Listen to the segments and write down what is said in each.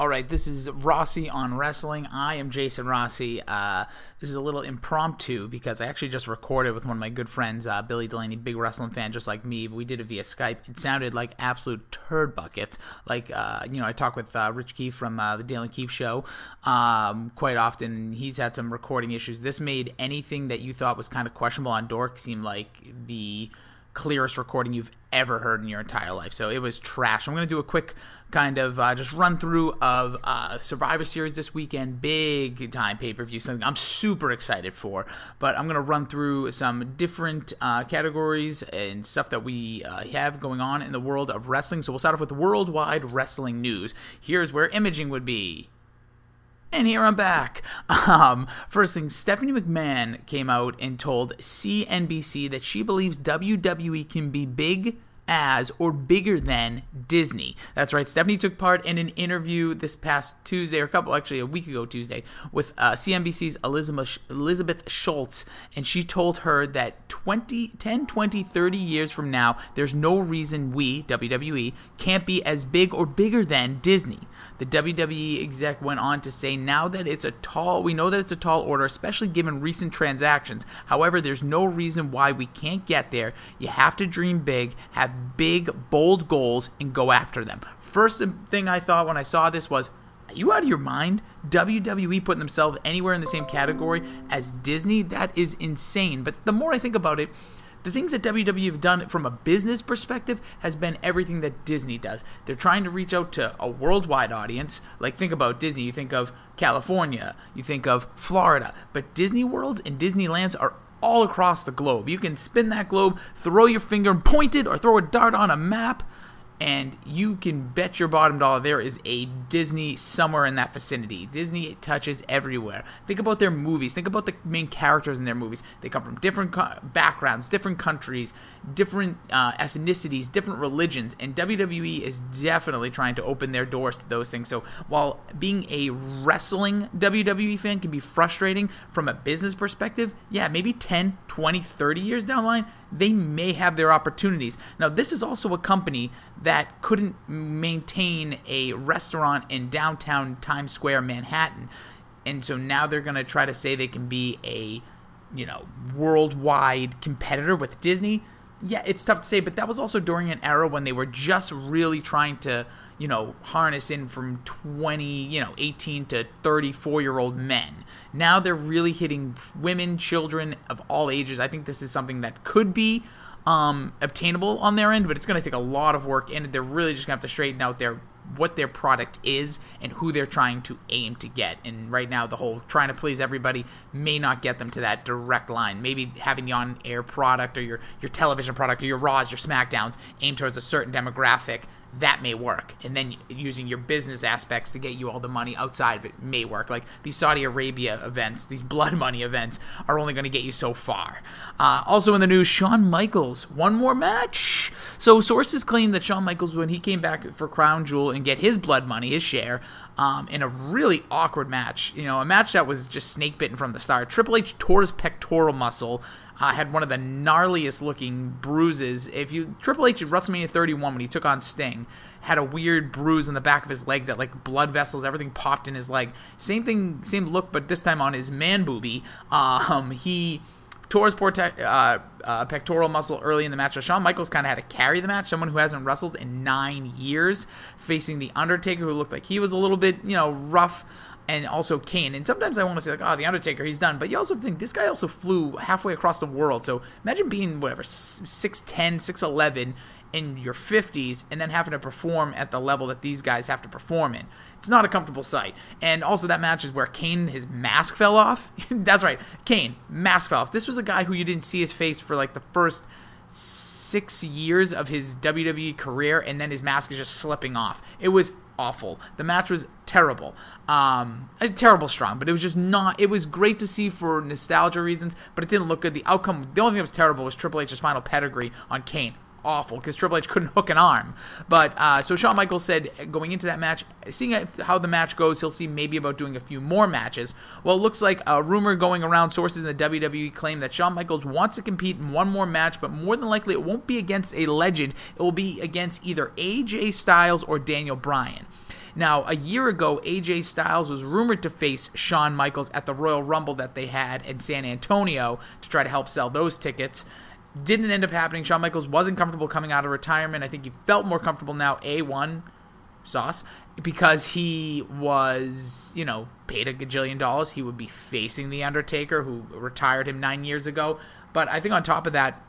All right, this is Rossi on Wrestling. I am Jason Rossi. This is a little impromptu because I actually just recorded with one of my good friends, Billy Delaney, big wrestling fan just like me. We did it via Skype. It sounded like absolute turd buckets. Like, I talk with Rich Keefe from the Dale Keefe Show quite often. He's had some recording issues. This made anything that you thought was kind of questionable on Dork seem like the clearest recording you've ever heard in your entire life. So it was trash. I'm going to do a quick kind of just run through of Survivor Series this weekend, big time pay-per-view, something I'm super excited for, but I'm going to run through some different categories and stuff that we have going on in the world of wrestling. So we'll start off with worldwide wrestling news. Here's where imaging would be. And here I'm back. First thing, Stephanie McMahon came out and told CNBC that she believes WWE can be big as or bigger than Disney. That's right. Stephanie took part in an interview this past Tuesday, or a week ago Tuesday, with CNBC's Elizabeth Schultz, and she told her that 30 years from now, there's no reason we, WWE, can't be as big or bigger than Disney. The WWE exec went on to say, we know that it's a tall order, especially given recent transactions. However, there's no reason why we can't get there. You have to dream big, have big, bold goals, and go after them. First thing I thought when I saw this was, are you out of your mind? WWE putting themselves anywhere in the same category as Disney? That is insane. But the more I think about it, the things that WWE have done from a business perspective has been everything that Disney does. They're trying to reach out to a worldwide audience. Like, think about Disney. You think of California. You think of Florida. But Disney Worlds and Disneylands are all across the globe. You can spin that globe, throw your finger and point it, or throw a dart on a map, and you can bet your bottom dollar there is a Disney somewhere in that vicinity. Disney touches everywhere. Think about their movies. Think about the main characters in their movies. They come from different backgrounds, different countries, different ethnicities, different religions, and WWE is definitely trying to open their doors to those things. So while being a wrestling WWE fan can be frustrating from a business perspective, yeah, maybe 10, 20, 30 years down the line, they may have their opportunities. Now, this is also a company that couldn't maintain a restaurant in downtown Times Square, Manhattan. And so now they're going to try to say they can be a, worldwide competitor with Disney. Yeah, it's tough to say, but that was also during an era when they were just really trying to, harness in from 18 to 34-year-old men. Now they're really hitting women, children of all ages. I think this is something that could be obtainable on their end, but it's going to take a lot of work, and they're really just going to have to straighten out what their product is and who they're trying to aim to get. And right now, the whole trying to please everybody may not get them to that direct line. Maybe having the on-air product or your television product or your Raws, your SmackDowns aimed towards a certain demographic, that may work. And then using your business aspects to get you all the money outside of it may work. Like these Saudi Arabia events, these blood money events are only going to get you so far. Also in the news, Shawn Michaels, one more match. So sources claim that Shawn Michaels, when he came back for Crown Jewel and get his blood money, his share, in a really awkward match, a match that was just snake bitten from the start. Triple H tore his pectoral muscle. Had one of the gnarliest looking bruises. Triple H at WrestleMania 31 when he took on Sting had a weird bruise on the back of his leg that like blood vessels, everything popped in his leg. Same thing, same look, but this time on his man booby. He tore his pectoral muscle early in the match, so Shawn Michaels kind of had to carry the match, someone who hasn't wrestled in 9 years, facing The Undertaker, who looked like he was a little bit, rough, and also Kane. And sometimes I want to say, The Undertaker, he's done. But you also think, this guy also flew halfway across the world. So imagine being, 6'10", 6'11", in your 50s, and then having to perform at the level that these guys have to perform in. It's not a comfortable sight. And also that match is where Kane, his mask fell off. That's right, Kane, mask fell off. This was a guy who you didn't see his face for, the first 6 years of his WWE career, and then his mask is just slipping off. It was awful. The match was terrible. But it was just not, it was great to see for nostalgia reasons, but it didn't look good. The outcome, the only thing that was terrible was Triple H's final pedigree on Kane. Awful, because Triple H couldn't hook an arm. But, so Shawn Michaels said, going into that match, seeing how the match goes, he'll see maybe about doing a few more matches. Well, it looks like a rumor going around, sources in the WWE claim that Shawn Michaels wants to compete in one more match, but more than likely it won't be against a legend. It will be against either AJ Styles or Daniel Bryan. Now, a year ago, AJ Styles was rumored to face Shawn Michaels at the Royal Rumble that they had in San Antonio to try to help sell those tickets. Didn't end up happening. Shawn Michaels wasn't comfortable coming out of retirement. I think he felt more comfortable now, A1 sauce, because he was, you know, paid $1 gajillion. He would be facing The Undertaker, who retired him 9 years ago. But I think on top of that,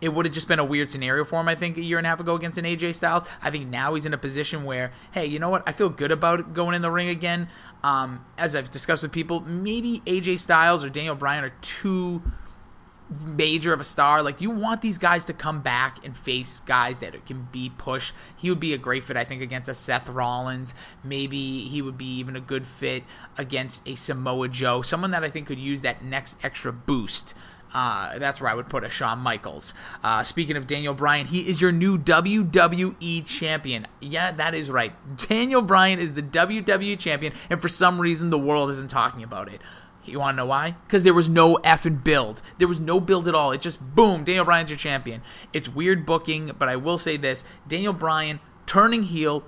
it would have just been a weird scenario for him, I think, a year and a half ago against an AJ Styles. I think now he's in a position where, hey, you know what? I feel good about going in the ring again. As I've discussed with people, maybe AJ Styles or Daniel Bryan are too major of a star. Like, you want these guys to come back and face guys that can be pushed. He would be a great fit, I think, against a Seth Rollins. Maybe he would be even a good fit against a Samoa Joe, someone that I think could use that next extra boost. That's where I would put a Shawn Michaels. Speaking of Daniel Bryan, he is your new WWE champion. Yeah, that is right. Daniel Bryan is the WWE champion, and for some reason, the world isn't talking about it. You want to know why? Because there was no effing build. There was no build at all. It just, boom, Daniel Bryan's your champion. It's weird booking, but I will say this. Daniel Bryan turning heel,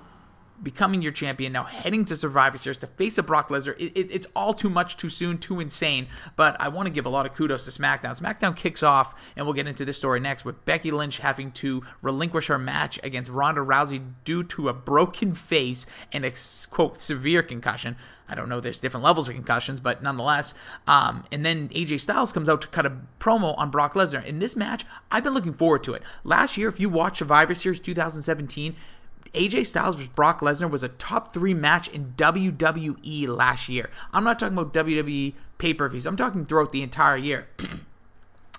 becoming your champion, now heading to Survivor Series to face a Brock Lesnar. It's all too much, too soon, too insane, but I want to give a lot of kudos to SmackDown. SmackDown kicks off, and we'll get into this story next, with Becky Lynch having to relinquish her match against Ronda Rousey due to a broken face and a, quote, severe concussion. I don't know, there's different levels of concussions, but nonetheless, and then AJ Styles comes out to cut a promo on Brock Lesnar. In this match, I've been looking forward to it. Last year, if you watched Survivor Series 2017, AJ Styles vs. Brock Lesnar was a top 3 match in WWE last year. I'm not talking about WWE pay-per-views. I'm talking throughout the entire year.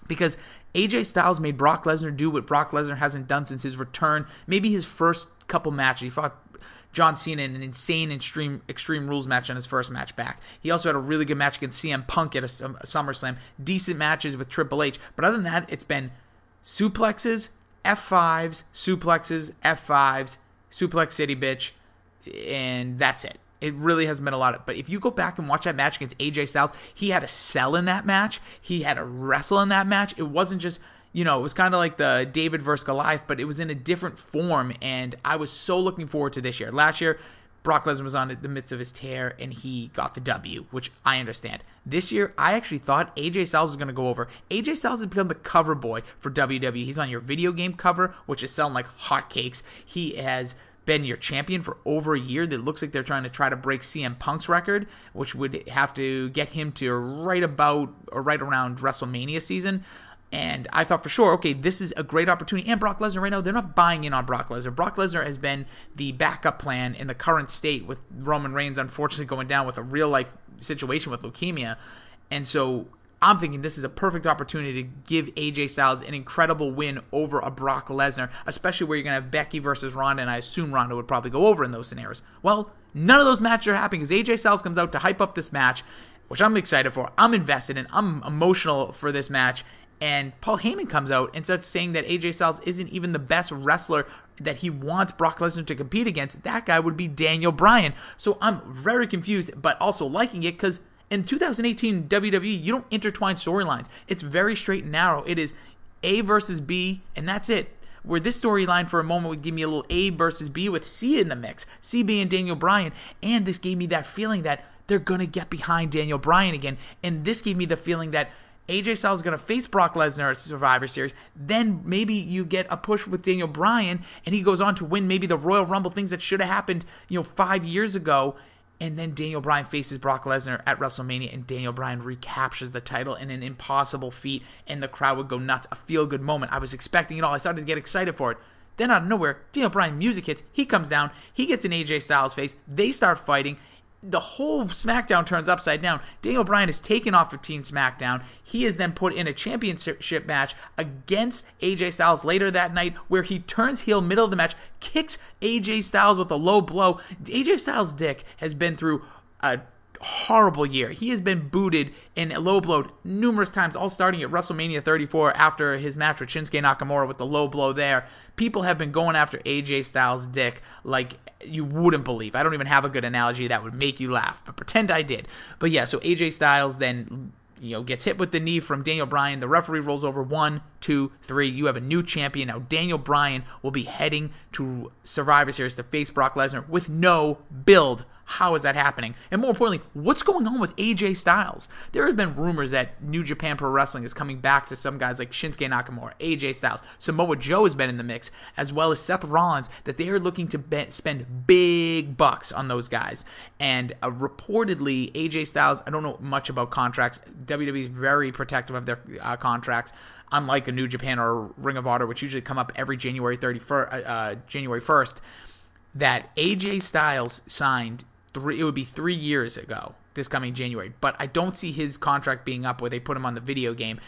Because AJ Styles made Brock Lesnar do what Brock Lesnar hasn't done since his return. Maybe his first couple matches. He fought John Cena in an insane Extreme Rules match on his first match back. He also had a really good match against CM Punk at a SummerSlam. Decent matches with Triple H. But other than that, it's been suplexes, F5s, suplexes, F5s, Suplex City, bitch, and that's it. It really has been a lot of, but if you go back and watch that match against AJ Styles, he had a sell in that match, he had a wrestle in that match. It wasn't just, you know, it was kind of like the David versus Goliath, but it was in a different form, and I was so looking forward to this year. Last year, Brock Lesnar was on the midst of his tear, and he got the W, which I understand. This year, I actually thought AJ Styles was going to go over. AJ Styles has become the cover boy for WWE. He's on your video game cover, which is selling like hotcakes. He has been your champion for over a year. That looks like they're trying to break CM Punk's record, which would have to get him to right around WrestleMania season. And I thought for sure, okay, this is a great opportunity. And Brock Lesnar right now, they're not buying in on Brock Lesnar. Brock Lesnar has been the backup plan in the current state with Roman Reigns, unfortunately, going down with a real-life situation with leukemia. And so I'm thinking this is a perfect opportunity to give AJ Styles an incredible win over a Brock Lesnar, especially where you're going to have Becky versus Ronda, and I assume Ronda would probably go over in those scenarios. Well, none of those matches are happening because AJ Styles comes out to hype up this match, which I'm excited for. I'm invested in. I'm emotional for this match. And Paul Heyman comes out and starts saying that AJ Styles isn't even the best wrestler that he wants Brock Lesnar to compete against. That guy would be Daniel Bryan. So I'm very confused, but also liking it, because in 2018 WWE, you don't intertwine storylines. It's very straight and narrow. It is A versus B, and that's it. Where this storyline for a moment would give me a little A versus B with C in the mix. C being Daniel Bryan. And this gave me that feeling that they're going to get behind Daniel Bryan again. And this gave me the feeling that AJ Styles is going to face Brock Lesnar at Survivor Series. Then maybe you get a push with Daniel Bryan, and he goes on to win maybe the Royal Rumble, things that should have happened, you know, 5 years ago. And then Daniel Bryan faces Brock Lesnar at WrestleMania, and Daniel Bryan recaptures the title in an impossible feat, and the crowd would go nuts. A feel-good moment. I was expecting it all. I started to get excited for it. Then out of nowhere, Daniel Bryan music hits. He comes down. He gets an AJ Styles face. They start fighting. The whole SmackDown turns upside down. Daniel Bryan is taken off of Team SmackDown. He is then put in a championship match against AJ Styles later that night, where he turns heel middle of the match, kicks AJ Styles with a low blow. AJ Styles' dick has been through a horrible year. He has been booted and low blowed numerous times, all starting at WrestleMania 34 after his match with Shinsuke Nakamura with the low blow there. People have been going after AJ Styles' dick like you wouldn't believe. I don't even have a good analogy that would make you laugh, but pretend I did. But yeah, so AJ Styles then gets hit with the knee from Daniel Bryan. The referee rolls over. 1, 2, 3. You have a new champion. Now Daniel Bryan will be heading to Survivor Series to face Brock Lesnar with no build. How is that happening? And more importantly, what's going on with AJ Styles? There has been rumors that New Japan Pro Wrestling is coming back to some guys like Shinsuke Nakamura, AJ Styles. Samoa Joe has been in the mix, as well as Seth Rollins, that they are looking to spend big bucks on those guys. And reportedly, AJ Styles, I don't know much about contracts. WWE is very protective of their contracts, unlike a New Japan or Ring of Honor, which usually come up every January 1st, that AJ Styles signed it would be 3 years ago this coming January, but I don't see his contract being up where they put him on the video game,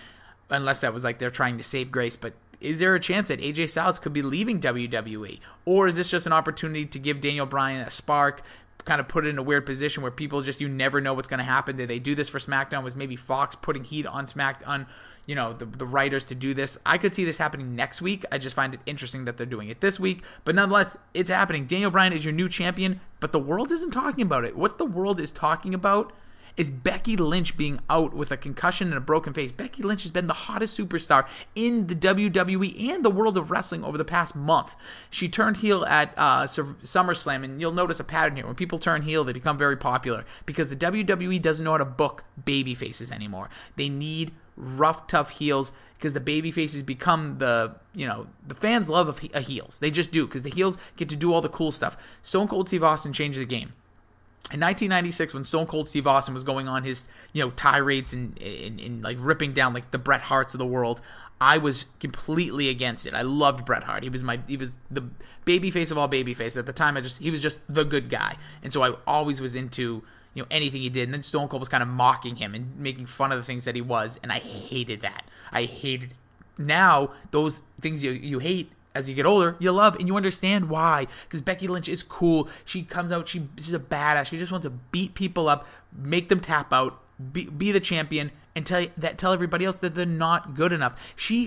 unless that was like they're trying to save grace. But is there a chance that AJ Styles could be leaving WWE, or is this just an opportunity to give Daniel Bryan a spark, kind of put it in a weird position where people just, you never know what's going to happen? Did they do this for SmackDown? Was maybe Fox putting heat on SmackDown, the writers to do this? I could see this happening next week. I just find it interesting that they're doing it this week. But nonetheless, it's happening. Daniel Bryan is your new champion, but the world isn't talking about it. What the world is talking about is Becky Lynch being out with a concussion and a broken face. Becky Lynch has been the hottest superstar in the WWE and the world of wrestling over the past month. She turned heel at SummerSlam, and you'll notice a pattern here. When people turn heel, they become very popular because the WWE doesn't know how to book baby faces anymore. They need rough, tough heels because the baby faces become the fans love of heels. They just do, because the heels get to do all the cool stuff. Stone Cold Steve Austin changed the game. In 1996, when Stone Cold Steve Austin was going on his, tirades and like ripping down like the Bret Harts of the world, I was completely against it. I loved Bret Hart. He was the babyface of all babyfaces at the time. He was just the good guy, and so I always was into anything he did. And then Stone Cold was kind of mocking him and making fun of the things that he was, and I hated that. I hated. Now those things you hate, as you get older, you love, and you understand why. Because Becky Lynch is cool. She comes out. She's a badass. She just wants to beat people up, make them tap out, be the champion, and tell everybody else that they're not good enough.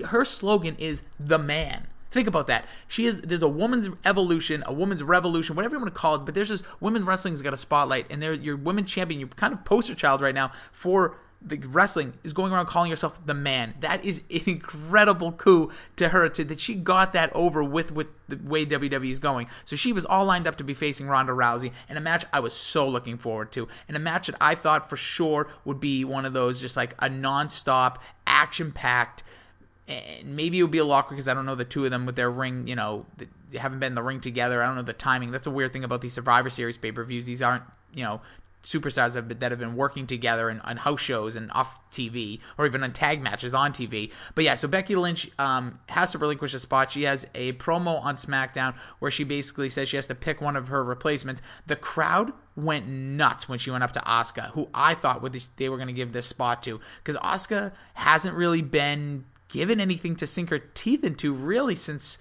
Her slogan is "The Man." Think about that. There's a woman's evolution, a woman's revolution, whatever you want to call it. But there's this women's wrestling's got a spotlight, and they're your women champion. You're kind of poster child right now for the wrestling, is going around calling herself the Man. That is an incredible coup to her, that she got that over with the way WWE is going. So she was all lined up to be facing Ronda Rousey in a match I was so looking forward to, and a match that I thought for sure would be one of those just like a non-stop, action-packed, and maybe it would be a locker because I don't know the two of them with their ring, they haven't been in the ring together. I don't know the timing. That's a weird thing about these Survivor Series pay-per-views. These aren't, superstars that have been working together on house shows and off TV, or even on tag matches on TV. But yeah, so Becky Lynch has to relinquish a spot. She has a promo on SmackDown where she basically says she has to pick one of her replacements. The crowd went nuts when she went up to Asuka, who I thought they were going to give this spot to, because Asuka hasn't really been given anything to sink her teeth into really since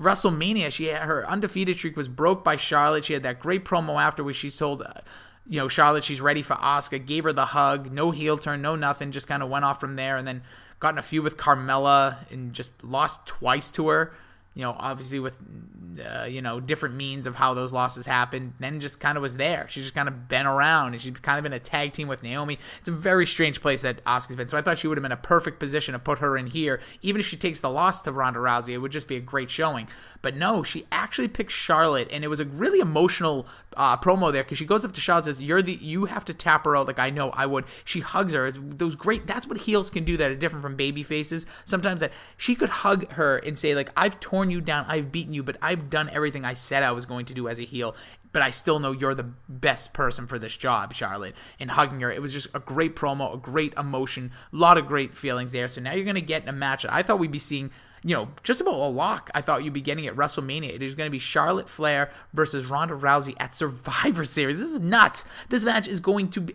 WrestleMania. Her undefeated streak was broke by Charlotte. She had that great promo after where she's told Charlotte she's ready for Asuka, gave her the hug, no heel turn, no nothing, just kind of went off from there, and then got in a feud with Carmella and just lost twice to her, obviously with, different means of how those losses happened, then just kind of was there. She's just kind of been around, and she's kind of in a tag team with Naomi. It's a very strange place that Asuka's been, so I thought she would have been a perfect position to put her in here. Even if she takes the loss to Ronda Rousey, it would just be a great showing. But no, she actually picked Charlotte, and it was a really emotional promo there, because she goes up to Charlotte and says, you have to tap her out like I know I would. She hugs her. That's what heels can do that are different from baby faces. Sometimes that she could hug her and say, like, I've torn you down, I've beaten you, but I've done everything I said I was going to do as a heel, but I still know you're the best person for this job, Charlotte, and hugging her. It was just a great promo, a great emotion, a lot of great feelings there. So now you're going to get a match that I thought we'd be seeing, just about a lock I thought you'd be getting at WrestleMania. It is going to be Charlotte Flair versus Ronda Rousey at Survivor Series. This is nuts. This match is going to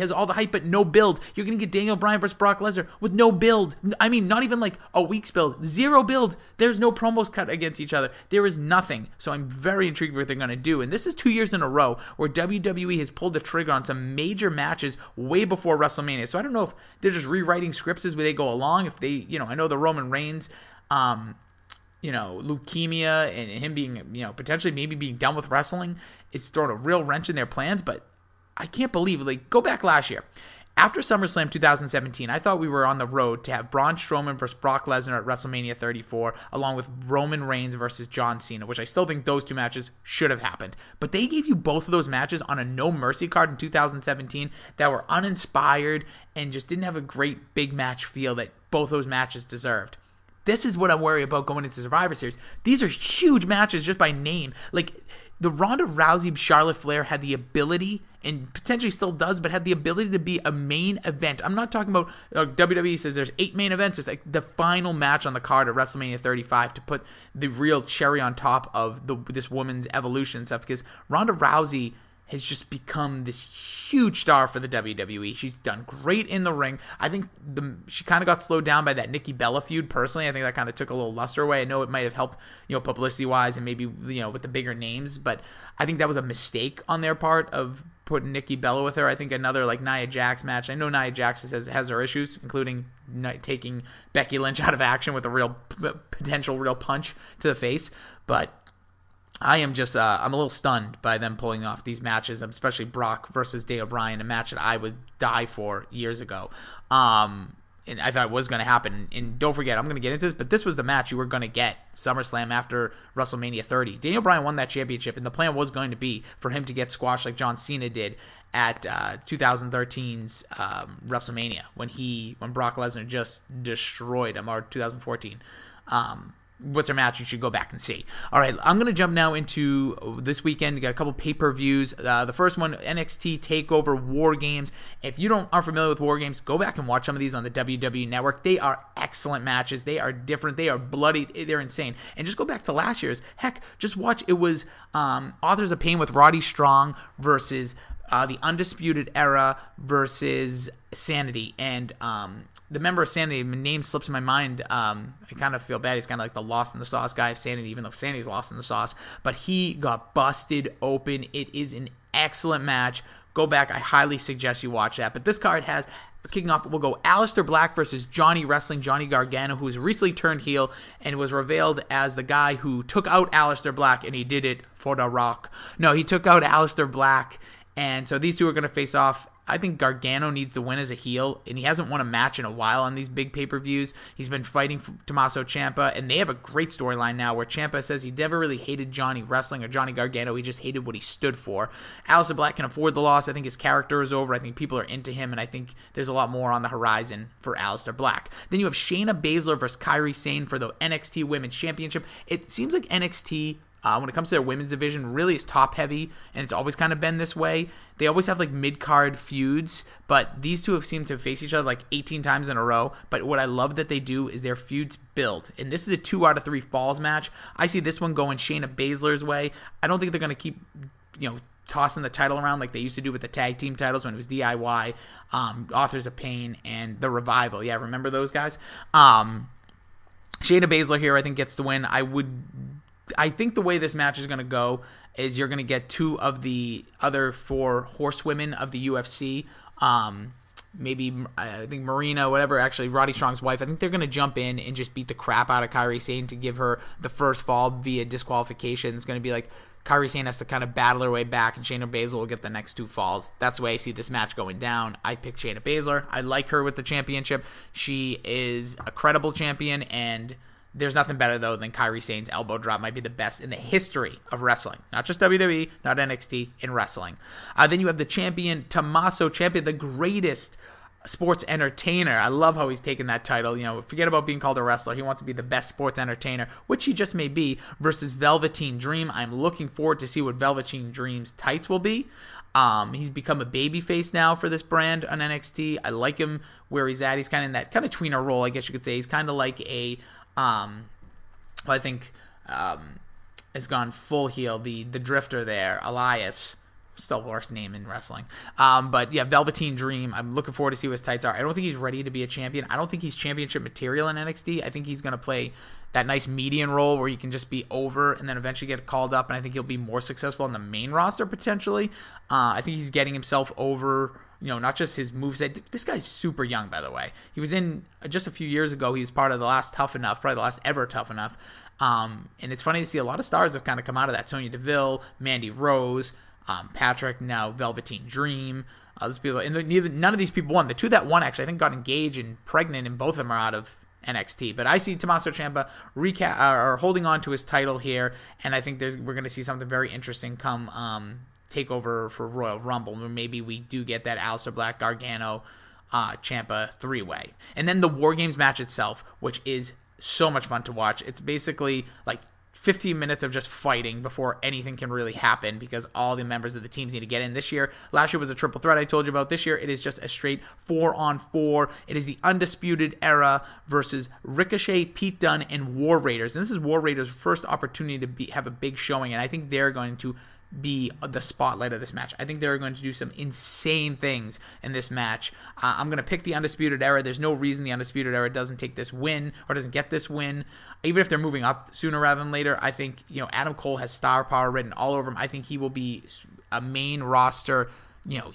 has all the hype, but no build. You're going to get Daniel Bryan versus Brock Lesnar with no build. I mean, not even like a week's build. Zero build. There's no promos cut against each other. There is nothing. So I'm very intrigued with what they're going to do. And this is 2 years in a row where WWE has pulled the trigger on some major matches way before WrestleMania. So I don't know if they're just rewriting scripts as they go along. If they, I know the Roman Reigns, leukemia and him being, potentially maybe being done with wrestling is throwing a real wrench in their plans, but I can't believe, go back last year. After SummerSlam 2017, I thought we were on the road to have Braun Strowman versus Brock Lesnar at WrestleMania 34, along with Roman Reigns versus John Cena, which I still think those two matches should have happened. But they gave you both of those matches on a No Mercy card in 2017 that were uninspired and just didn't have a great big match feel that both those matches deserved. This is what I worry about going into Survivor Series. These are huge matches just by name. Like, the Ronda Rousey Charlotte Flair had the ability, and potentially still does, but had the ability to be a main event. I'm not talking about, WWE says there's 8 main events. It's like the final match on the card at WrestleMania 35 to put the real cherry on top of this woman's evolution stuff, because Ronda Rousey has just become this huge star for the WWE. She's done great in the ring. I think she kind of got slowed down by that Nikki Bella feud, personally. I think that kind of took a little luster away. I know it might have helped, publicity-wise and maybe, with the bigger names, but I think that was a mistake on their part of putting Nikki Bella with her. I think another Nia Jax match. I know Nia Jax has her issues, including taking Becky Lynch out of action with a potential real punch to the face, but I am just, I'm a little stunned by them pulling off these matches, especially Brock versus Daniel Bryan, a match that I would die for years ago. And I thought it was going to happen. And don't forget, I'm going to get into this, but this was the match you were going to get, SummerSlam after WrestleMania 30. Daniel Bryan won that championship, and the plan was going to be for him to get squashed like John Cena did at 2013's WrestleMania when Brock Lesnar just destroyed him, or 2014. What's their match? You should go back and see. All right, I'm going to jump now into this weekend. We got a couple pay-per-views. The first one, NXT TakeOver War Games. If you aren't familiar with War Games, go back and watch some of these on the WWE Network. They are excellent matches. They are different. They are bloody. They're insane. And just go back to last year's. Heck, just watch. It was Authors of Pain with Roddy Strong versus the Undisputed Era versus Sanity. And the member of Sanity, my name slips in my mind. I kind of feel bad. He's kind of like the lost in the sauce guy of Sanity, even though Sanity's lost in the sauce. But he got busted open. It is an excellent match. Go back. I highly suggest you watch that. But this card has, kicking off, we'll go Aleister Black versus Johnny Gargano, who was recently turned heel and was revealed as the guy who took out Aleister Black, and he did it for The Rock. No, he took out Aleister Black. And so these two are going to face off. I think Gargano needs to win as a heel, and he hasn't won a match in a while on these big pay-per-views. He's been fighting Tommaso Ciampa, and they have a great storyline now where Ciampa says he never really hated Johnny wrestling or Johnny Gargano. He just hated what he stood for. Aleister Black can afford the loss. I think his character is over. I think people are into him, and I think there's a lot more on the horizon for Aleister Black. Then you have Shayna Baszler versus Kairi Sane for the NXT Women's Championship. It seems like NXT, when it comes to their women's division, really is top-heavy, and it's always kind of been this way. They always have, mid-card feuds, but these two have seemed to face each other, 18 times in a row. But what I love that they do is their feuds build, and this is a 2 out of 3 falls match. I see this one going Shayna Baszler's way. I don't think they're going to keep, tossing the title around like they used to do with the tag team titles when it was DIY, Authors of Pain, and The Revival. Yeah, remember those guys? Shayna Baszler here, I think, gets the win. I think the way this match is going to go is you're going to get 2 of the other 4 horsewomen of the UFC. Maybe, I think Marina, whatever, actually Roddy Strong's wife. I think they're going to jump in and just beat the crap out of Kairi Sane to give her the first fall via disqualification. It's going to be Kairi Sane has to kind of battle her way back, and Shayna Baszler will get the next 2 falls. That's the way I see this match going down. I pick Shayna Baszler. I like her with the championship. She is a credible champion, and there's nothing better, though, than Kairi Sane's elbow drop. Might be the best in the history of wrestling. Not just WWE, not NXT, in wrestling. Then you have the champion, Tommaso Ciampa, the greatest sports entertainer. I love how he's taken that title. Forget about being called a wrestler. He wants to be the best sports entertainer, which he just may be, versus Velveteen Dream. I'm looking forward to see what Velveteen Dream's tights will be. He's become a babyface now for this brand on NXT. I like him where he's at. He's kind of in that kind of tweener role, I guess you could say. He's kind of like a has gone full heel, the drifter there, Elias, still worst name in wrestling, but yeah, Velveteen Dream, I'm looking forward to see what his tights are. I don't think he's ready to be a champion. I don't think he's championship material in NXT. I think he's going to play that nice median role where you can just be over and then eventually get called up, and I think he'll be more successful on the main roster, potentially. I think he's getting himself over, not just his moveset. This guy's super young, by the way. He was in, just a few years ago, he was part of the last Tough Enough, probably the last ever Tough Enough. And it's funny to see a lot of stars have kind of come out of that. Sonya Deville, Mandy Rose, Patrick, now Velveteen Dream. Those people, and none of these people won. The two that won, actually, I think got engaged and pregnant, and both of them are out of NXT. But I see Tommaso Ciampa holding on to his title here, and I think we're going to see something very interesting come takeover for Royal Rumble, where maybe we do get that Aleister Black, Gargano, Ciampa three-way. And then the War Games match itself, which is so much fun to watch. It's basically like 15 minutes of just fighting before anything can really happen, because all the members of the teams need to get in. This year, last year was a triple threat I told you about. This year, it is just a straight 4-on-4. It is the Undisputed Era versus Ricochet, Pete Dunne, and War Raiders. And this is War Raiders' first opportunity to have a big showing, and I think they're going to be the spotlight of this match. I think they're going to do some insane things in this match. I'm going to pick the Undisputed Era. There's no reason the Undisputed Era doesn't get this win. Even if they're moving up sooner rather than later, I think, Adam Cole has star power written all over him. I think he will be a main roster,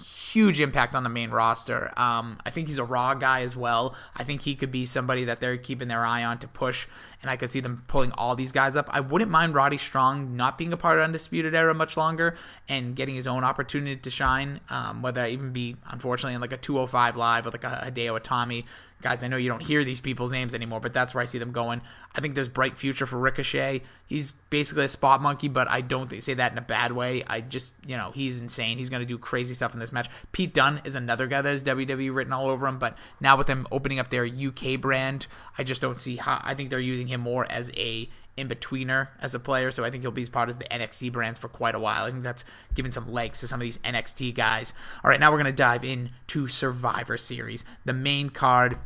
huge impact on the main roster. I think he's a Raw guy as well. I think he could be somebody that they're keeping their eye on to push, and I could see them pulling all these guys up. I wouldn't mind Roddy Strong not being a part of Undisputed Era much longer and getting his own opportunity to shine, whether that even be, unfortunately, in like a 205 Live with like a Hideo Itami. Guys, I know you don't hear these people's names anymore, but that's where I see them going. I think there's bright future for Ricochet. He's basically a spot monkey, but I don't say that in a bad way. I just, he's insane. He's going to do crazy stuff in this match. Pete Dunne is another guy that has WWE written all over him, but now with them opening up their UK brand, I just don't see how. I think they're using him more as a in-betweener as a player, so I think he'll be part of the NXT brands for quite a while. I think that's giving some legs to some of these NXT guys. All right, now we're going to dive into Survivor Series, the main card.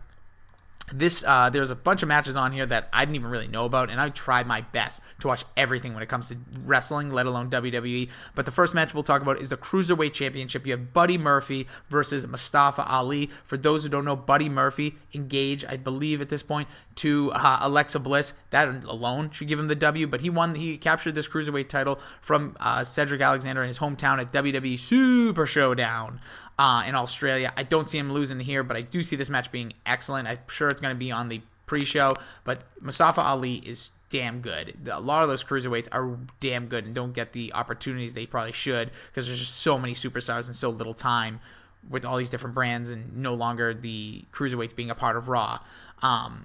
This there's a bunch of matches on here that I didn't even really know about, and I tried my best to watch everything when it comes to wrestling, let alone WWE. But the first match we'll talk about is the Cruiserweight Championship. You have Buddy Murphy versus Mustafa Ali. For those who don't know, Buddy Murphy engaged, I believe at this point, to Alexa Bliss. That alone should give him the W, but he captured this Cruiserweight title from Cedric Alexander in his hometown at WWE Super Showdown. In Australia. I don't see him losing here, but I do see this match being excellent. I'm sure it's going to be on the pre-show, but Mustafa Ali is damn good. A lot of those cruiserweights are damn good and don't get the opportunities they probably should, because there's just so many superstars and so little time with all these different brands and no longer the cruiserweights being a part of Raw.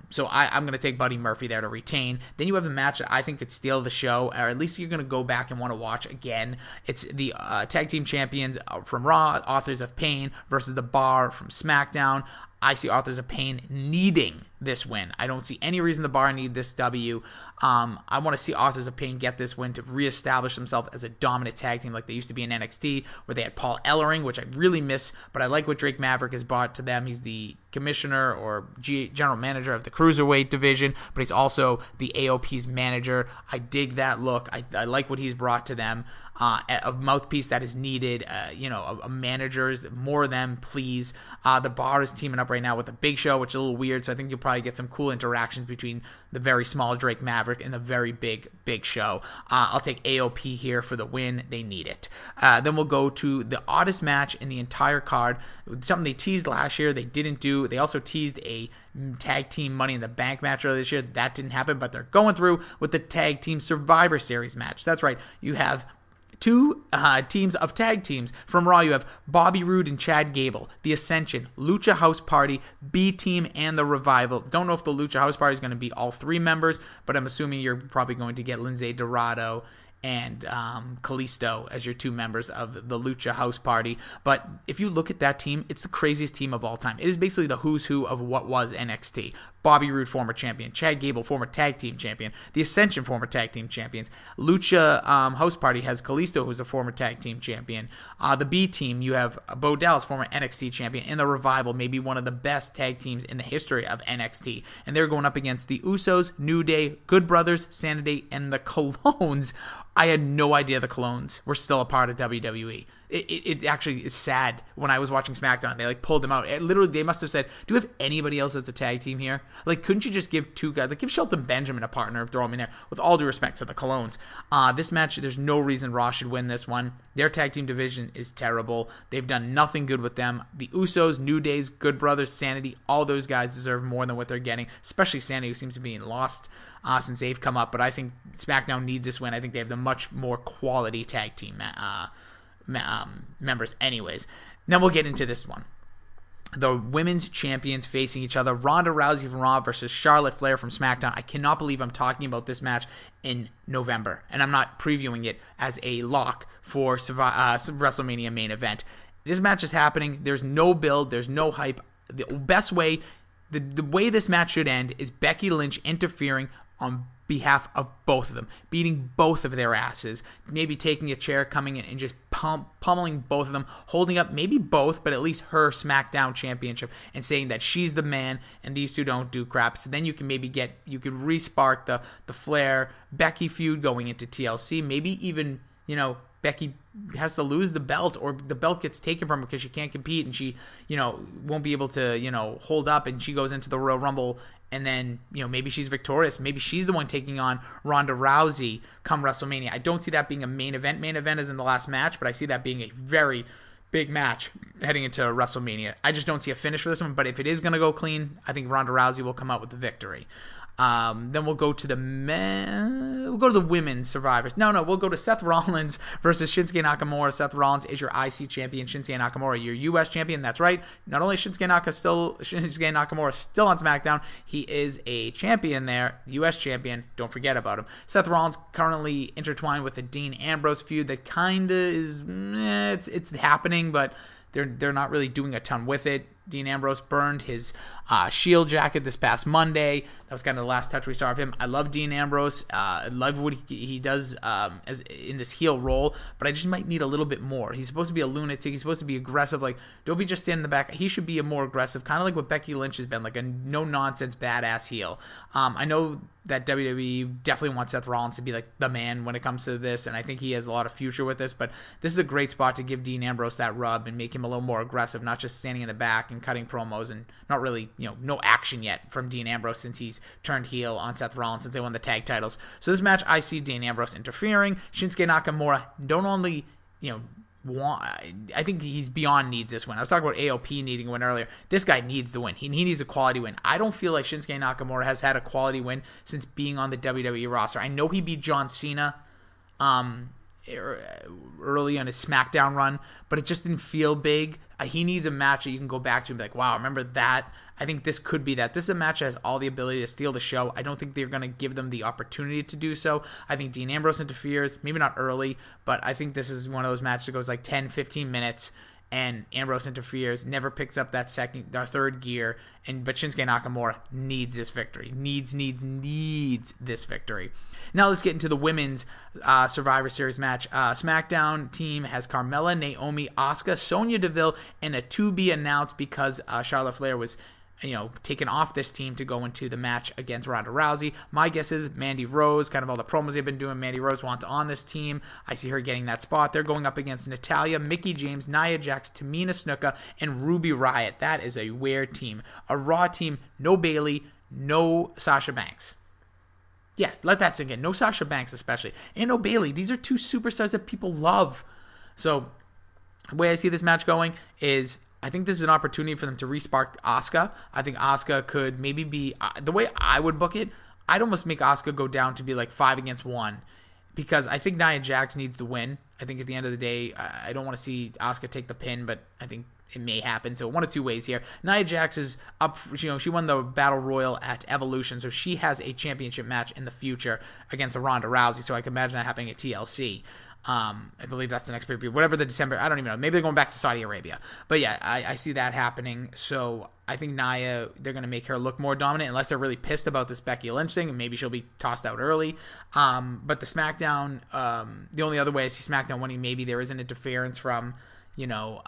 So I'm going to take Buddy Murphy there to retain. Then you have a match that I think could steal the show, or at least you're going to go back and want to watch again. It's the tag team champions from Raw, Authors of Pain, versus The Bar from SmackDown. I see Authors of Pain needing this win. I don't see any reason The Bar need this W. I want to see Authors of Pain get this win to reestablish themselves as a dominant tag team like they used to be in NXT, where they had Paul Ellering, which I really miss, but I like what Drake Maverick has brought to them. He's the commissioner or general manager of the Cruiserweight division, but he's also the AOP's manager. I dig that look. I like what he's brought to them. A mouthpiece that is needed, a managers, more of them, please. The Bar is teaming up right now with the Big Show, which is a little weird, so I think you'll probably get some cool interactions between the very small Drake Maverick and the very big Show. I'll take AOP here for the win. They need it. Then we'll go to the oddest match in the entire card, something they teased last year, they didn't do. They also teased a tag team Money in the Bank match earlier this year. That didn't happen, but they're going through with the tag team Survivor Series match. That's right. You have two teams of tag teams. From Raw, you have Bobby Roode and Chad Gable, The Ascension, Lucha House Party, B-Team, and The Revival. Don't know if the Lucha House Party is going to be all three members, but I'm assuming you're probably going to get Lindsay Dorado and Kalisto as your two members of the Lucha House Party. But if you look at that team, it's the craziest team of all time. It is basically the who's who of what was NXT. Bobby Roode, former champion. Chad Gable, former tag team champion. The Ascension, former tag team champions. Lucha House Party has Kalisto, who's a former tag team champion. The B team, you have Bo Dallas, former NXT champion. And The Revival, maybe one of the best tag teams in the history of NXT. And they're going up against the Usos, New Day, Good Brothers, Sanity, and the Clones. I had no idea the Clones were still a part of WWE. It actually is sad. When I was watching SmackDown, they pulled them out. Literally, they must have said, do you have anybody else that's a tag team here? Couldn't you just give two guys, give Shelton Benjamin a partner, throw him in there, with all due respect to the Clones. This match, there's no reason Raw should win this one. Their tag team division is terrible. They've done nothing good with them. The Usos, New Days, Good Brothers, Sanity, all those guys deserve more than what they're getting, especially Sanity, who seems to be being lost since they've come up. But I think SmackDown needs this win. I think they have the much more quality tag team members anyways. Now we'll get into this one. The women's champions facing each other. Ronda Rousey from Raw versus Charlotte Flair from SmackDown. I cannot believe I'm talking about this match in November, and I'm not previewing it as a lock for WrestleMania main event. This match is happening. There's no build. There's no hype. The best way, the way this match should end is Becky Lynch interfering on behalf of both of them, beating both of their asses, maybe taking a chair, coming in and just pummeling both of them, holding up maybe both, but at least her SmackDown championship, and saying that she's the man and these two don't do crap. So then you can maybe get, you could re-spark the Flair Becky feud going into TLC. Maybe even, you know, Becky has to lose the belt, or the belt gets taken from her because she can't compete and she, you know, won't be able to, you know, hold up, and she goes into the Royal Rumble, and then, you know, maybe she's victorious. Maybe she's the one taking on Ronda Rousey come WrestleMania. I don't see that being a main event. Main event is in the last match, but I see that being a very big match heading into WrestleMania. I just don't see a finish for this one, but if it is going to go clean, I think Ronda Rousey will come out with the victory. Then we'll go to the men. We'll go to the women's survivors. No, we'll go to Seth Rollins versus Shinsuke Nakamura. Seth Rollins is your IC champion. Shinsuke Nakamura, your U.S. champion. That's right. Not only is Shinsuke Nakamura still on SmackDown, he is a champion there, U.S. champion. Don't forget about him. Seth Rollins currently intertwined with the Dean Ambrose feud that kinda is it's happening, but they're not really doing a ton with it. Dean Ambrose burned his Shield jacket this past Monday. That was kind of the last touch we saw of him. I love Dean Ambrose. I love what he does as in this heel role, but I just might need a little bit more. He's supposed to be a lunatic. He's supposed to be aggressive. Like, don't be just standing in the back. He should be a more aggressive, kind of like what Becky Lynch has been, like a no-nonsense badass heel. I know that WWE definitely wants Seth Rollins to be like the man when it comes to this, and I think he has a lot of future with this, but this is a great spot to give Dean Ambrose that rub and make him a little more aggressive, not just standing in the back and cutting promos and not really, you know, no action yet from Dean Ambrose since he's turned heel on Seth Rollins since they won the tag titles. So this match, I see Dean Ambrose interfering. Shinsuke Nakamura don't only, you know, I think he's beyond needs this win. I was talking about AOP needing a win earlier. This guy needs the win. He needs a quality win. I don't feel like Shinsuke Nakamura has had a quality win since being on the WWE roster. I know he beat John Cena early on his SmackDown run, but it just didn't feel big. He needs a match that you can go back to and be like, wow, remember that? I think this could be that. This is a match that has all the ability to steal the show. I don't think they're going to give them the opportunity to do so. I think Dean Ambrose interferes, maybe not early, but I think this is one of those matches that goes like 10, 15 minutes, and Ambrose interferes, never picks up that second or third gear, but Shinsuke Nakamura needs this victory. Needs this victory. Now let's get into the women's Survivor Series match. SmackDown team has Carmella, Naomi, Asuka, Sonya Deville, and a to-be-announced because Charlotte Flair was, you know, taken off this team to go into the match against Ronda Rousey. My guess is Mandy Rose, kind of all the promos they've been doing, Mandy Rose wants on this team. I see her getting that spot. They're going up against Natalya, Mickie James, Nia Jax, Tamina Snuka, and Ruby Riott. That is a weird team. A Raw team, no Bayley, no Sasha Banks. Yeah, let that sink in. No Sasha Banks especially. And no Bayley. These are two superstars that people love. So the way I see this match going is, I think this is an opportunity for them to re-spark Asuka. I think Asuka could maybe be, the way I would book it, I'd almost make Asuka go down to be like 5-1, because I think Nia Jax needs the win. I think at the end of the day, I don't want to see Asuka take the pin, but I think it may happen. So one of two ways here. Nia Jax is up, you know, she won the Battle Royal at Evolution, so she has a championship match in the future against Ronda Rousey, so I can imagine that happening at TLC. I believe that's the next preview, whatever the December, I don't even know, maybe they're going back to Saudi Arabia, but yeah, I see that happening. So I think Nia, they're going to make her look more dominant, unless they're really pissed about this Becky Lynch thing, and maybe she'll be tossed out early, but the SmackDown, the only other way I see SmackDown winning, maybe there is an interference from, you know,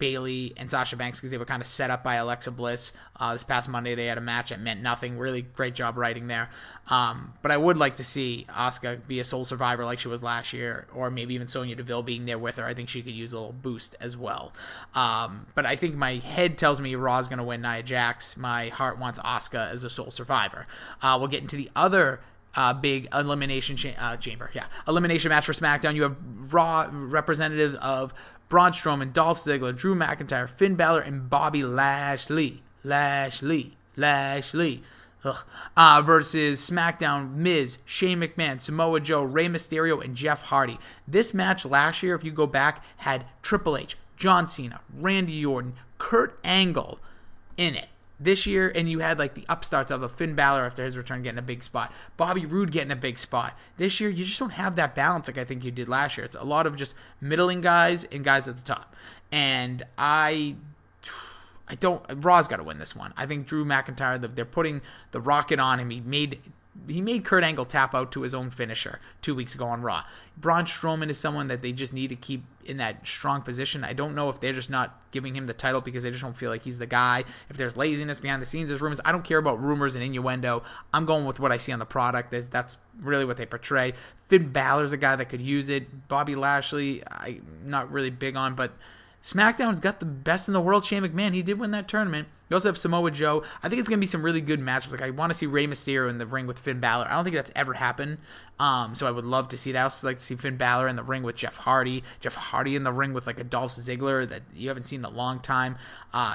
Bayley and Sasha Banks, because they were kind of set up by Alexa Bliss. This past Monday they had a match that meant nothing. Really great job writing there. But I would like to see Asuka be a sole survivor like she was last year, or maybe even Sonya Deville being there with her. I think she could use a little boost as well. But I think my head tells me Raw's going to win Nia Jax. My heart wants Asuka as a sole survivor. We'll get into the other big elimination chamber. Yeah, elimination match for SmackDown. You have Raw representatives of Braun Strowman, Dolph Ziggler, Drew McIntyre, Finn Balor, and Bobby Lashley. versus SmackDown, Miz, Shane McMahon, Samoa Joe, Rey Mysterio, and Jeff Hardy. This match last year, if you go back, had Triple H, John Cena, Randy Orton, Kurt Angle in it. This year, and you had like the upstarts of a Finn Balor after his return getting a big spot, Bobby Roode getting a big spot. This year, you just don't have that balance like I think you did last year. It's a lot of just middling guys and guys at the top. And I don't. Raw's got to win this one. I think Drew McIntyre. They're putting the rocket on him. He made Kurt Angle tap out to his own finisher 2 weeks ago on Raw. Braun Strowman is someone that they just need to keep in that strong position. I don't know if they're just not giving him the title because they just don't feel like he's the guy. If there's laziness behind the scenes, there's rumors. I don't care about rumors and innuendo. I'm going with what I see on the product. That's really what they portray. Finn Balor's a guy that could use it. Bobby Lashley, I'm not really big on, but SmackDown's got the best in the world, Shane McMahon. He did win that tournament. You also have Samoa Joe. I think it's going to be some really good matchups. Like, I want to see Rey Mysterio in the ring with Finn Balor. I don't think that's ever happened, so I would love to see that. I also like to see Finn Balor in the ring with Jeff Hardy. Jeff Hardy in the ring with, like, a Dolph Ziggler that you haven't seen in a long time.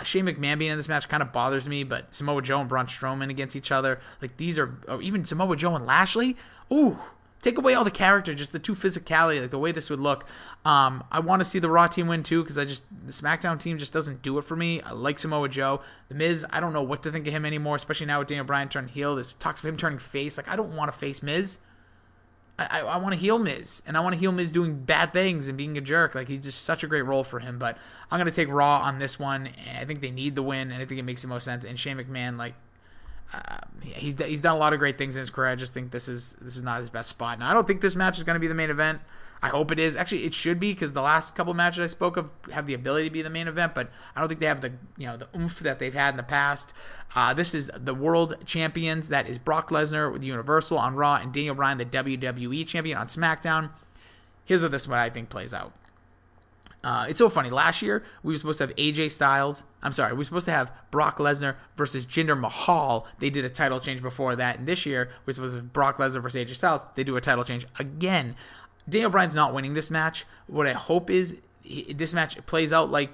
Shane McMahon being in this match kind of bothers me, but Samoa Joe and Braun Strowman against each other. Like, these are – even Samoa Joe and Lashley? Ooh. Take away all the character, just the two physicality, like the way this would look. I want to see the Raw team win too, because the SmackDown team just doesn't do it for me. I like Samoa Joe. The Miz, I don't know what to think of him anymore, especially now with Daniel Bryan turning heel. There's talks of him turning face. Like, I don't want to face Miz. I want to heel Miz, and I want to heel Miz doing bad things and being a jerk. Like, he's just such a great role for him. But I'm going to take Raw on this one, and I think they need the win, and I think it makes the most sense. And Shane McMahon, like, he's done a lot of great things in his career. I just think this is not his best spot. Now, I don't think this match is going to be the main event. I hope it is. Actually, it should be, because the last couple matches I spoke of have the ability to be the main event, but I don't think they have the oomph that they've had in the past. This is the world champions. That is Brock Lesnar with Universal on Raw and Daniel Bryan, the WWE champion, on SmackDown. Here's how this one I think plays out. It's so funny. Last year, we were supposed to have AJ Styles. I'm sorry. We were supposed to have Brock Lesnar versus Jinder Mahal. They did a title change before that. And this year, we were supposed to have Brock Lesnar versus AJ Styles. They do a title change again. Daniel Bryan's not winning this match. What I hope is this match plays out like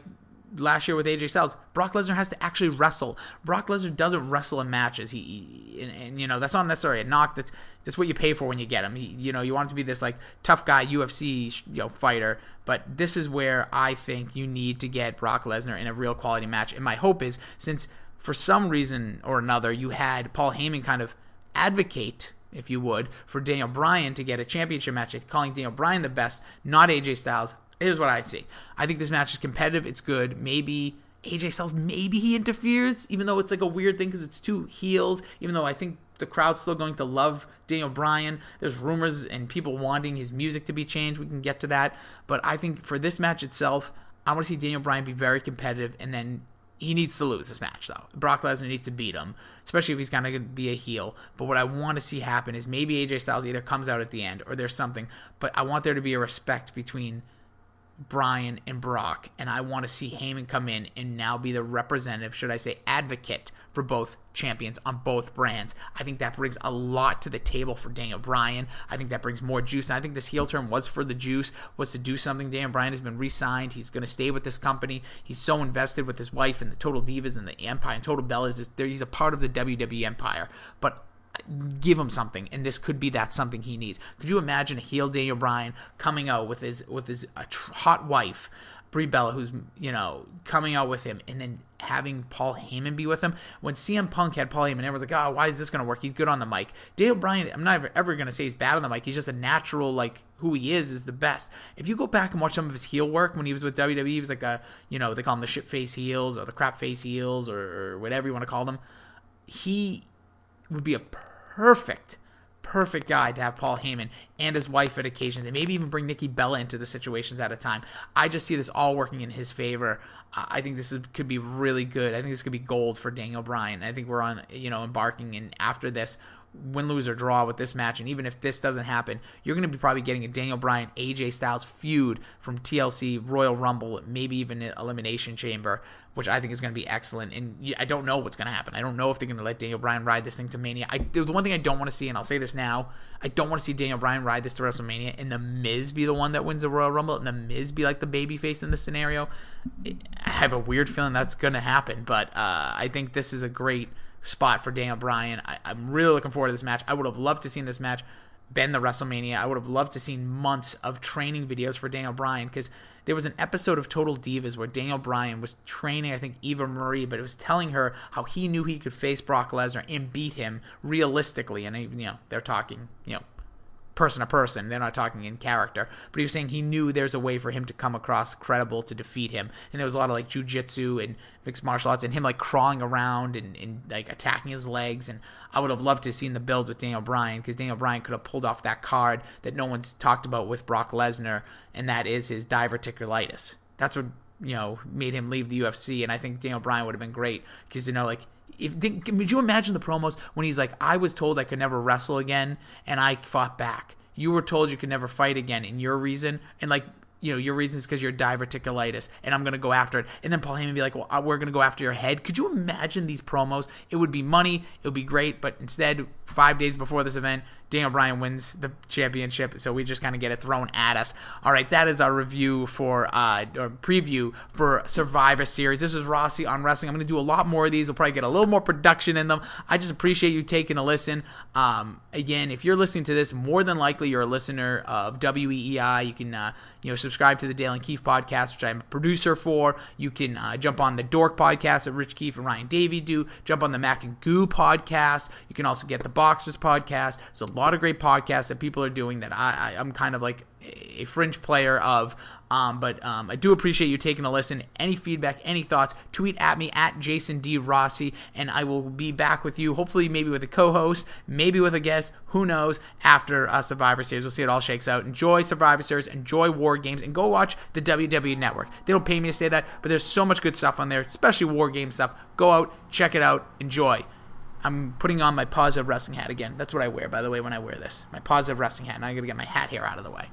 last year with AJ Styles. Brock Lesnar has to actually wrestle. Brock Lesnar doesn't wrestle in matches. He that's not necessarily a knock. That's what you pay for when you get him. You want him to be this, like, tough guy UFC fighter, but this is where I think you need to get Brock Lesnar in a real quality match. And my hope is, since for some reason or another you had Paul Heyman kind of advocate, if you would, for Daniel Bryan to get a championship match, calling Daniel Bryan the best, not AJ Styles. Here's what I see. I think this match is competitive. It's good. Maybe AJ Styles, maybe he interferes, even though it's like a weird thing because it's two heels, even though I think the crowd's still going to love Daniel Bryan. There's rumors and people wanting his music to be changed. We can get to that. But I think for this match itself, I want to see Daniel Bryan be very competitive, and then he needs to lose this match, though. Brock Lesnar needs to beat him, especially if he's going to be a heel. But what I want to see happen is maybe AJ Styles either comes out at the end or there's something, but I want there to be a respect between Bryan and Brock, and I want to see Heyman come in and now be the representative, should I say advocate, for both champions on both brands. I think that brings a lot to the table for Daniel Bryan. I think that brings more juice, and I think this heel turn was for the juice, was to do something. Daniel Bryan has been re-signed. He's going to stay with this company. He's so invested with his wife and the Total Divas and the Empire and Total Bellas. He's a part of the WWE Empire, but give him something, and this could be that something he needs. Could you imagine a heel Daniel Bryan coming out with his hot wife, Brie Bella, who's, coming out with him, and then having Paul Heyman be with him? When CM Punk had Paul Heyman, everyone's like, oh, why is this going to work? He's good on the mic. Daniel Bryan, I'm not ever going to say he's bad on the mic. He's just a natural, like, who he is the best. If you go back and watch some of his heel work when he was with WWE, he was like a, they call him the shit face heels or the crap face heels or whatever you want to call them. He would be a perfect guy to have Paul Heyman and his wife at occasion, and maybe even bring Nikki Bella into the situations at a time. I just see this all working in his favor. I think this could be really good. I think this could be gold for Daniel Bryan. I think we're on, embarking in after this, win, lose, or draw with this match, and even if this doesn't happen, you're going to be probably getting a Daniel Bryan, AJ Styles feud from TLC, Royal Rumble, maybe even an Elimination Chamber, which I think is going to be excellent, and I don't know what's going to happen. I don't know if they're going to let Daniel Bryan ride this thing to Mania. The one thing I don't want to see, and I'll say this now, I don't want to see Daniel Bryan ride this to WrestleMania, and The Miz be the one that wins the Royal Rumble, and The Miz be like the babyface in this scenario. I have a weird feeling that's going to happen, but I think this is a great spot for Daniel Bryan. I'm really looking forward to this match. I would have loved to seen this match been the WrestleMania. I would have loved to seen months of training videos for Daniel Bryan, because there was an episode of Total Divas where Daniel Bryan was training, I think, Eva Marie, but it was telling her how he knew he could face Brock Lesnar and beat him realistically. And, they're talking, person to person. They're not talking in character. But he was saying he knew there's a way for him to come across credible to defeat him. And there was a lot of, jujitsu and mixed martial arts and him, crawling around and attacking his legs. And I would have loved to have seen the build with Daniel Bryan, because Daniel Bryan could have pulled off that card that no one's talked about with Brock Lesnar, and that is his diverticulitis. That's what, made him leave the UFC. And I think Daniel Bryan would have been great, because, would you imagine the promos when he's like, I was told I could never wrestle again, and I fought back. You were told you could never fight again, and your reason, and your reason is because you're diverticulitis, and I'm going to go after it. And then Paul Heyman would be like, well, we're going to go after your head. Could you imagine these promos? It would be money. It would be great. But instead, 5 days before this event, Daniel Bryan wins the championship, so we just kind of get it thrown at us. All right, that is our review for or preview for Survivor Series. This is Rossi on Wrestling. I'm going to do a lot more of these. We'll probably get a little more production in them. I just appreciate you taking a listen. Again, if you're listening to this, more than likely you're a listener of WEEI. You can subscribe to the Dale and Keefe podcast, which I'm a producer for. You can jump on the Dork podcast that Rich Keefe and Ryan Davey do. Jump on the Mac and Goo podcast. You can also get the Boxers podcast. So a lot of great podcasts that people are doing that I'm kind of like a fringe player of, but I do appreciate you taking a listen. Any feedback, any thoughts, tweet at me at Jason D. Rossi, and I will be back with you, hopefully maybe with a co-host, maybe with a guest, who knows, after Survivor Series. We'll see how it all shakes out. Enjoy Survivor Series, enjoy War Games, and go watch the WWE Network. They don't pay me to say that, but there's so much good stuff on there, especially War Game stuff. Go out, check it out, enjoy. I'm putting on my positive wrestling hat again. That's what I wear, by the way, when I wear this. My positive wrestling hat. Now I got to get my hat here out of the way.